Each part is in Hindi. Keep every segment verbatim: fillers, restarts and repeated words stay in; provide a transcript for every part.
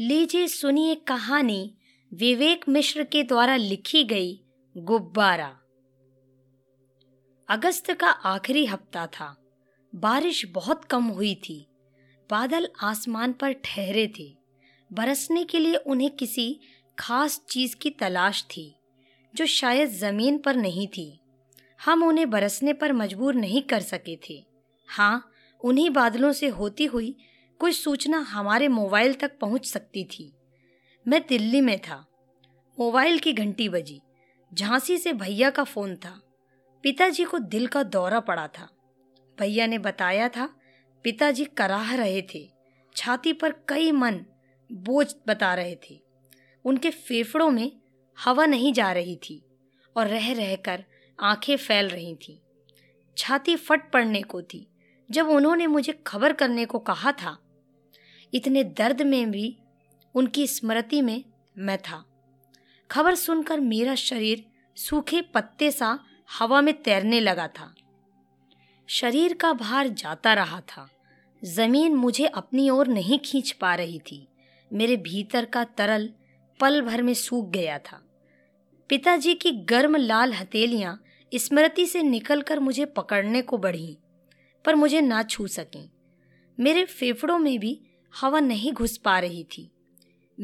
लीजिए सुनिए कहानी विवेक मिश्र के द्वारा लिखी गई गुब्बारा। अगस्त का आखिरी हफ्ता था। बारिश बहुत कम हुई थी। बादल आसमान पर ठहरे थे। बरसने के लिए उन्हें किसी खास चीज़ की तलाश थी जो शायद ज़मीन पर नहीं थी। हम उन्हें बरसने पर मजबूर नहीं कर सके थे। हाँ, उन्हीं बादलों से होती हुई कुछ सूचना हमारे मोबाइल तक पहुंच सकती थी। मैं दिल्ली में था। मोबाइल की घंटी बजी। झांसी से भैया का फ़ोन था। पिताजी को दिल का दौरा पड़ा था। भैया ने बताया था पिताजी कराह रहे थे। छाती पर कई मन बोझ बता रहे थे। उनके फेफड़ों में हवा नहीं जा रही थी और रह रहकर आंखें फैल रही थीं। छाती फट पड़ने को थी जब उन्होंने मुझे खबर करने को कहा था। इतने दर्द में भी उनकी स्मृति में मैं था। खबर सुनकर मेरा शरीर सूखे पत्ते सा हवा में तैरने लगा था। शरीर का भार जाता रहा था। ज़मीन मुझे अपनी ओर नहीं खींच पा रही थी। मेरे भीतर का तरल पल भर में सूख गया था। पिताजी की गर्म लाल हथेलियाँ स्मृति से निकलकर मुझे पकड़ने को बढ़ीं पर मुझे ना छू सकें। मेरे फेफड़ों में भी हवा नहीं घुस पा रही थी।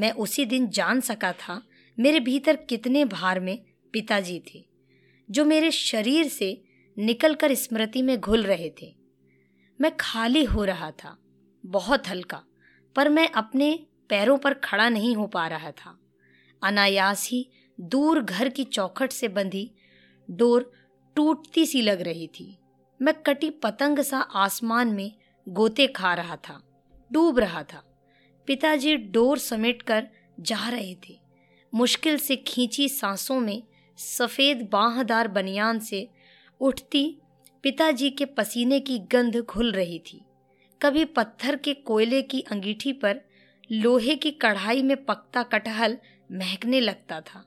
मैं उसी दिन जान सका था मेरे भीतर कितने भार में पिताजी थे जो मेरे शरीर से निकलकर स्मृति में घुल रहे थे। मैं खाली हो रहा था, बहुत हल्का, पर मैं अपने पैरों पर खड़ा नहीं हो पा रहा था। अनायास ही दूर घर की चौखट से बंधी डोर टूटती सी लग रही थी। मैं कटी पतंग सा आसमान में गोते खा रहा था, डूब रहा था। पिताजी डोर समेटकर जा रहे थे। मुश्किल से खींची सांसों में सफ़ेद बाँहदार बनियान से उठती पिताजी के पसीने की गंध घुल रही थी। कभी पत्थर के कोयले की अंगीठी पर लोहे की कढ़ाई में पकता कटहल महकने लगता था।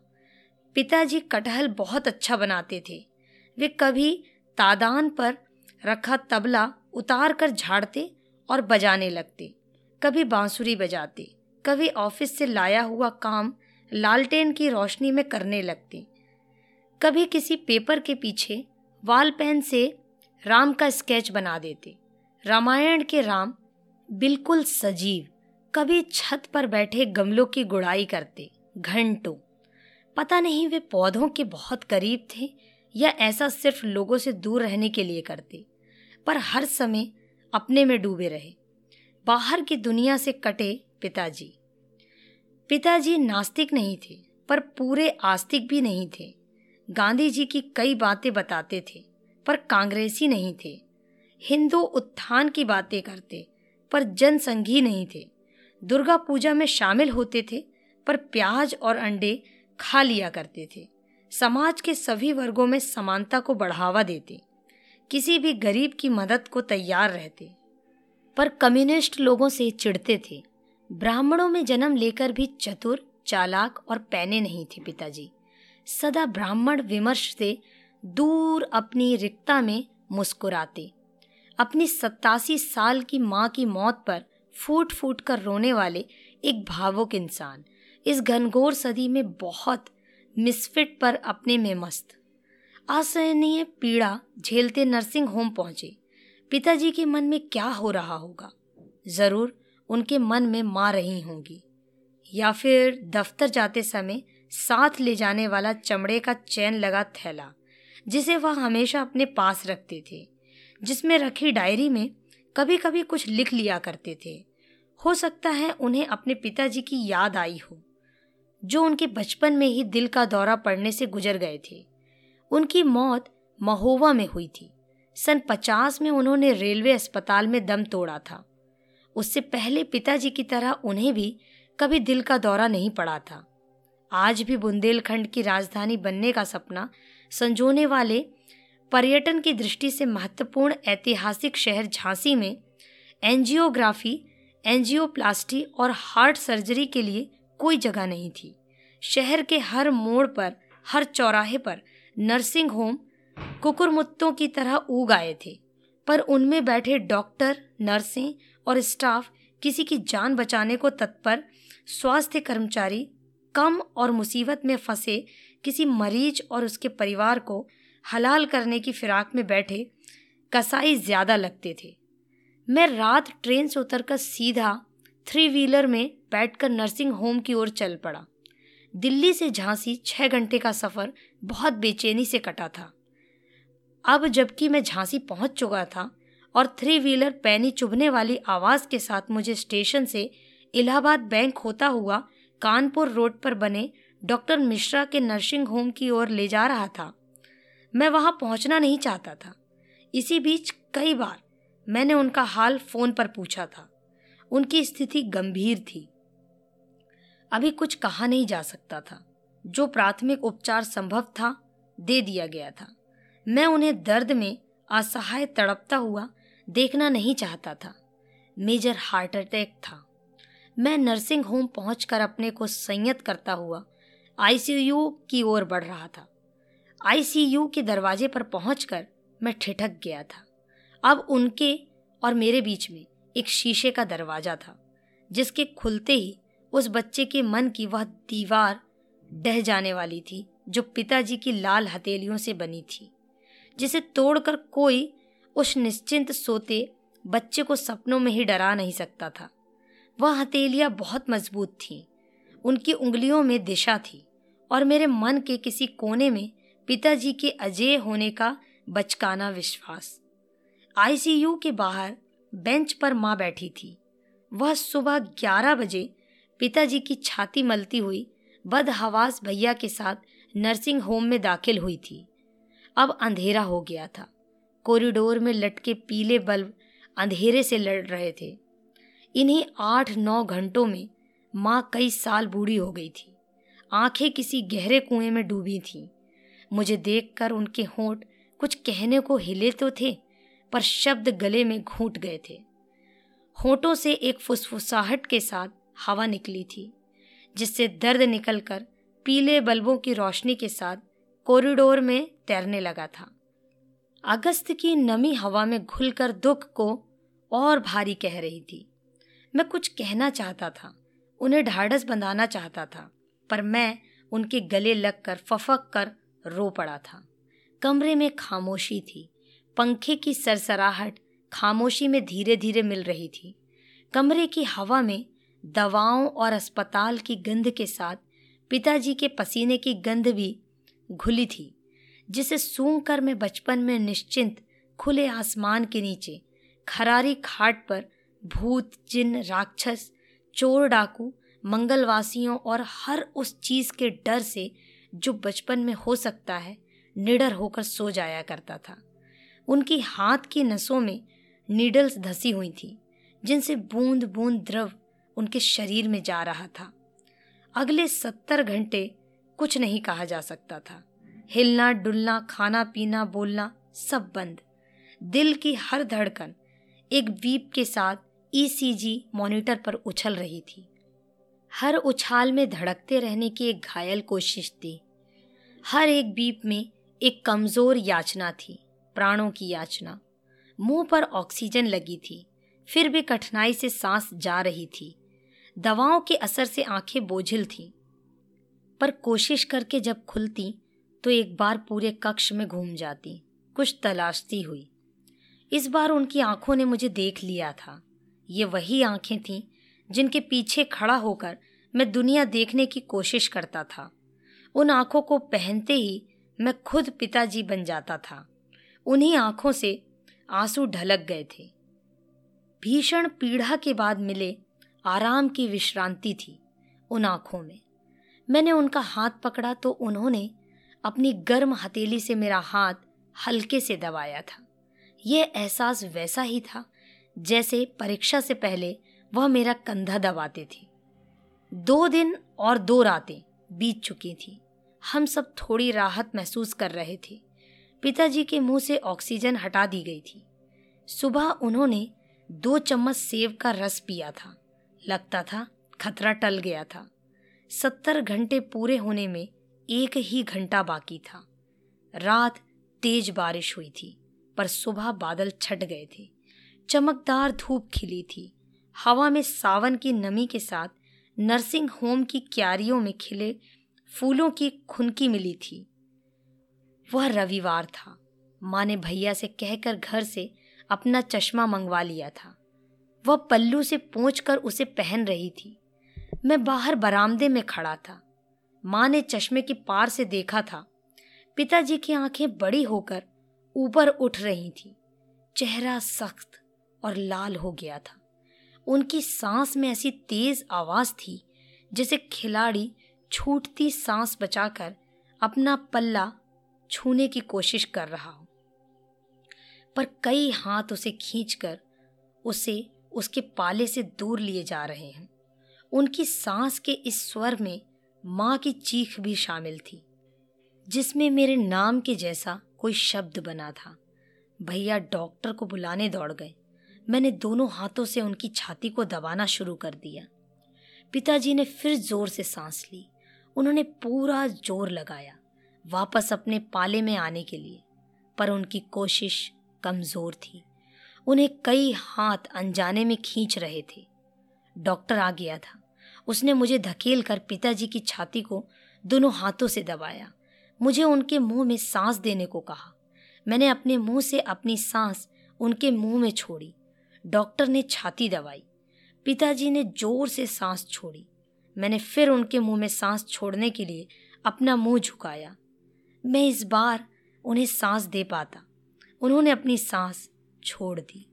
पिताजी कटहल बहुत अच्छा बनाते थे। वे कभी तादान पर रखा तबला उतार कर झाड़ते और बजाने लगते। कभी बांसुरी बजाते, कभी ऑफिस से लाया हुआ काम लालटेन की रोशनी में करने लगते। कभी किसी पेपर के पीछे वाल पेन से राम का स्केच बना देते। रामायण के राम बिल्कुल सजीव। कभी छत पर बैठे गमलों की गुड़ाई करते घंटों। पता नहीं वे पौधों के बहुत करीब थे या ऐसा सिर्फ लोगों से दूर रहने के लिए करते, पर हर समय अपने में डूबे रहे, बाहर की दुनिया से कटे पिताजी। पिताजी नास्तिक नहीं थे पर पूरे आस्तिक भी नहीं थे। गांधी जी की कई बातें बताते थे पर कांग्रेसी नहीं थे। हिंदू उत्थान की बातें करते पर जनसंघी नहीं थे। दुर्गा पूजा में शामिल होते थे पर प्याज और अंडे खा लिया करते थे। समाज के सभी वर्गों में समानता को बढ़ावा देते। किसी भी गरीब की मदद को तैयार रहते पर कम्युनिस्ट लोगों से चिढ़ते थे। ब्राह्मणों में जन्म लेकर भी चतुर, चालाक और पैने नहीं थे पिताजी। सदा ब्राह्मण विमर्श से दूर अपनी रिक्ता में मुस्कुराते। अपनी सत्तासी साल की माँ की मौत पर फूट फूट कर रोने वाले एक भावुक इंसान, इस घनघोर सदी में बहुत मिसफिट पर अपने में मस्त। असहनीय पीड़ा झेलते नर्सिंग होम पहुँचे। पिताजी के मन में क्या हो रहा होगा? ज़रूर उनके मन में माँ रही होंगी, या फिर दफ्तर जाते समय साथ ले जाने वाला चमड़े का चैन लगा थैला जिसे वह हमेशा अपने पास रखते थे, जिसमें रखी डायरी में कभी कभी कुछ लिख लिया करते थे। हो सकता है उन्हें अपने पिताजी की याद आई हो जो उनके बचपन में ही दिल का दौरा पड़ने से गुजर गए थे। उनकी मौत महोवा में हुई थी। सन पचास में उन्होंने रेलवे अस्पताल में दम तोड़ा था। उससे पहले पिताजी की तरह उन्हें भी कभी दिल का दौरा नहीं पड़ा था। आज भी बुंदेलखंड की राजधानी बनने का सपना संजोने वाले, पर्यटन की दृष्टि से महत्वपूर्ण ऐतिहासिक शहर झांसी में एंजियोग्राफी, एनजियोप्लास्टी और हार्ट सर्जरी के लिए कोई जगह नहीं थी। शहर के हर मोड़ पर, हर चौराहे पर नर्सिंग होम कुकुरमुत्तों की तरह उग आए थे, पर उनमें बैठे डॉक्टर, नर्सें और स्टाफ किसी की जान बचाने को तत्पर स्वास्थ्य कर्मचारी कम और मुसीबत में फंसे किसी मरीज और उसके परिवार को हलाल करने की फिराक में बैठे कसाई ज़्यादा लगते थे। मैं रात ट्रेन से उतरकर सीधा थ्री व्हीलर में बैठकर नर्सिंग होम की ओर चल पड़ा। दिल्ली से झांसी छः घंटे का सफ़र बहुत बेचैनी से कटा था। अब जबकि मैं झांसी पहुंच चुका था और थ्री व्हीलर पैनी चुभने वाली आवाज़ के साथ मुझे स्टेशन से इलाहाबाद बैंक होता हुआ कानपुर रोड पर बने डॉक्टर मिश्रा के नर्सिंग होम की ओर ले जा रहा था। मैं वहां पहुंचना नहीं चाहता था। इसी बीच कई बार मैंने उनका हाल फ़ोन पर पूछा था। उनकी स्थिति गंभीर थी, अभी कुछ कहा नहीं जा सकता था। जो प्राथमिक उपचार संभव था दे दिया गया था। मैं उन्हें दर्द में असहाय तड़पता हुआ देखना नहीं चाहता था। मेजर हार्ट अटैक था। मैं नर्सिंग होम पहुंचकर अपने को संयत करता हुआ आईसीयू की ओर बढ़ रहा था। आईसीयू के दरवाजे पर पहुंचकर मैं ठिठक गया था। अब उनके और मेरे बीच में एक शीशे का दरवाज़ा था, जिसके खुलते ही उस बच्चे के मन की वह दीवार ढह जाने वाली थी जो पिताजी की लाल हथेलियों से बनी थी, जिसे तोड़कर कोई उस निश्चिंत सोते बच्चे को सपनों में ही डरा नहीं सकता था। वह हथेलियां बहुत मजबूत थीं, उनकी उंगलियों में दिशा थी और मेरे मन के किसी कोने में पिताजी के अजेय होने का बचकाना विश्वास। आईसीयू के बाहर बेंच पर माँ बैठी थी। वह सुबह ग्यारह बजे पिताजी की छाती मलती हुई बदहवास भैया के साथ नर्सिंग होम में दाखिल हुई थी। अब अंधेरा हो गया था। कॉरिडोर में लटके पीले बल्ब अंधेरे से लड़ रहे थे। इन्हीं आठ नौ घंटों में माँ कई साल बूढ़ी हो गई थी। आंखें किसी गहरे कुएं में डूबी थीं। मुझे देखकर उनके होंठ कुछ कहने को हिले तो थे, पर शब्द गले में घूंट गए थे। होंठों से एक फुसफुसाहट के साथ हवा निकली थी, जिससे दर्द निकलकर पीले बल्बों की रोशनी के साथ कॉरिडोर में तैरने लगा था। अगस्त की नमी हवा में घुलकर दुख को और भारी कह रही थी। मैं कुछ कहना चाहता था, उन्हें ढाढ़स बंधाना चाहता था, पर मैं उनके गले लगकर फफक कर रो पड़ा था। कमरे में खामोशी थी। पंखे की सरसराहट खामोशी में धीरे धीरे मिल रही थी। कमरे की हवा में दवाओं और अस्पताल की गंध के साथ पिताजी के पसीने की गंध भी घुली थी, जिसे सूंघकर मैं बचपन में निश्चिंत खुले आसमान के नीचे खरारी खाट पर भूत, जिन, राक्षस, चोर डाकू, मंगलवासियों और हर उस चीज़ के डर से जो बचपन में हो सकता है निडर होकर सो जाया करता था। उनकी हाथ की नसों में नीडल्स धसी हुई थी, जिनसे बूंद बूंद द्रव उनके शरीर में जा रहा था। अगले सत्तर घंटे कुछ नहीं कहा जा सकता था। हिलना डुलना, खाना पीना, बोलना सब बंद। दिल की हर धड़कन एक बीप के साथ ईसीजी मॉनिटर पर उछल रही थी। हर उछाल में धड़कते रहने की एक घायल कोशिश थी। हर एक बीप में एक कमज़ोर याचना थी, प्राणों की याचना। मुंह पर ऑक्सीजन लगी थी, फिर भी कठिनाई से सांस जा रही थी। दवाओं के असर से आंखें बोझिल थीं, पर कोशिश करके जब खुलती तो एक बार पूरे कक्ष में घूम जाती, कुछ तलाशती हुई। इस बार उनकी आंखों ने मुझे देख लिया था। ये वही आंखें थीं जिनके पीछे खड़ा होकर मैं दुनिया देखने की कोशिश करता था। उन आंखों को पहनते ही मैं खुद पिताजी बन जाता था। उन्हीं आंखों से आंसू ढलक गए थे। भीषण पीड़ा के बाद मिले आराम की विश्रांति थी उन आंखों में। मैंने उनका हाथ पकड़ा तो उन्होंने अपनी गर्म हथेली से मेरा हाथ हल्के से दबाया था। यह एहसास वैसा ही था जैसे परीक्षा से पहले वह मेरा कंधा दबाते थे। दो दिन और दो रातें बीत चुकी थीं। हम सब थोड़ी राहत महसूस कर रहे थे। पिताजी के मुंह से ऑक्सीजन हटा दी गई थी। सुबह उन्होंने दो चम्मच सेब का रस पिया था। लगता था खतरा टल गया था। सत्तर घंटे पूरे होने में एक ही घंटा बाकी था। रात तेज बारिश हुई थी, पर सुबह बादल छट गए थे। चमकदार धूप खिली थी हवा में सावन की नमी के साथ नर्सिंग होम की क्यारियों में खिले फूलों की खुनकी मिली थी। वह रविवार था। माँ ने भैया से कहकर घर से अपना चश्मा मंगवा लिया था। वह पल्लू से पोंछकर उसे पहन रही थी। मैं बाहर बरामदे में खड़ा था। माँ ने चश्मे के पार से देखा था। पिताजी की आंखें बड़ी होकर ऊपर उठ रही थीं। चेहरा सख्त और लाल हो गया था। उनकी सांस में ऐसी तेज आवाज़ थी जैसे खिलाड़ी छूटती सांस बचाकर अपना पल्ला छूने की कोशिश कर रहा हो, पर कई हाथ उसे खींचकर उसे उसके पाले से दूर लिए जा रहे हैं। उनकी सांस के इस स्वर में माँ की चीख भी शामिल थी, जिसमें मेरे नाम के जैसा कोई शब्द बना था। भैया डॉक्टर को बुलाने दौड़ गए। मैंने दोनों हाथों से उनकी छाती को दबाना शुरू कर दिया। पिताजी ने फिर जोर से सांस ली। उन्होंने पूरा जोर लगाया वापस अपने पाले में आने के लिए, पर उनकी कोशिश कमज़ोर थी। उन्हें कई हाथ अनजाने में खींच रहे थे। डॉक्टर आ गया था। उसने मुझे धकेल कर पिताजी की छाती को दोनों हाथों से दबाया। मुझे उनके मुंह में सांस देने को कहा। मैंने अपने मुंह से अपनी सांस उनके मुंह में छोड़ी। डॉक्टर ने छाती दबाई। पिताजी ने जोर से सांस छोड़ी। मैंने फिर उनके मुंह में सांस छोड़ने के लिए अपना मुंह झुकाया। मैं इस बार उन्हें सांस दे पाता। उन्होंने अपनी सांस छोड़ दी।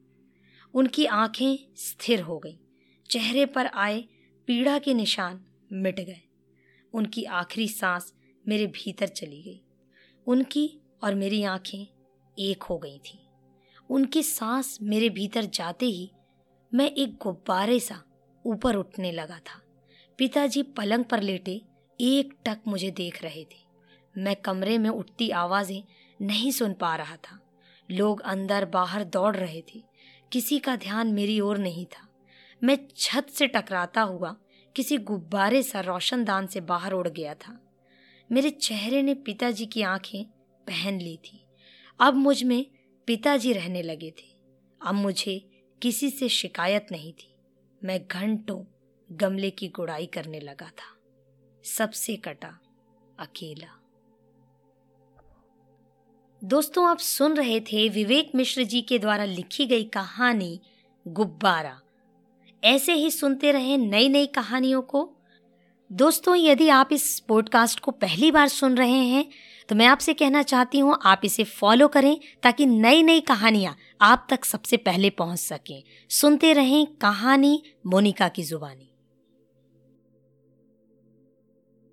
उनकी आंखें स्थिर हो गई। चेहरे पर आए पीड़ा के निशान मिट गए। उनकी आखिरी सांस मेरे भीतर चली गई। उनकी और मेरी आंखें एक हो गई थीं। उनकी सांस मेरे भीतर जाते ही मैं एक गुब्बारे सा ऊपर उठने लगा था। पिताजी पलंग पर लेटे एक टक मुझे देख रहे थे। मैं कमरे में उठती आवाज़ें नहीं सुन पा रहा था। लोग अंदर बाहर दौड़ रहे थे। किसी का ध्यान मेरी ओर नहीं था। मैं छत से टकराता हुआ किसी गुब्बारे सा रोशनदान से बाहर उड़ गया था। मेरे चेहरे ने पिताजी की आंखें पहन ली थी। अब मुझ में पिताजी रहने लगे थे। अब मुझे किसी से शिकायत नहीं थी। मैं घंटों गमले की गुड़ाई करने लगा था। सबसे कटा, अकेला। दोस्तों, आप सुन रहे थे विवेक मिश्र जी के द्वारा लिखी गई कहानी गुब्बारा। ऐसे ही सुनते रहें नई नई कहानियों को। दोस्तों, यदि आप इस पॉडकास्ट को पहली बार सुन रहे हैं तो मैं आपसे कहना चाहती हूँ आप इसे फॉलो करें ताकि नई नई कहानियाँ आप तक सबसे पहले पहुँच सकें। सुनते रहें कहानी मोनिका की जुबानी।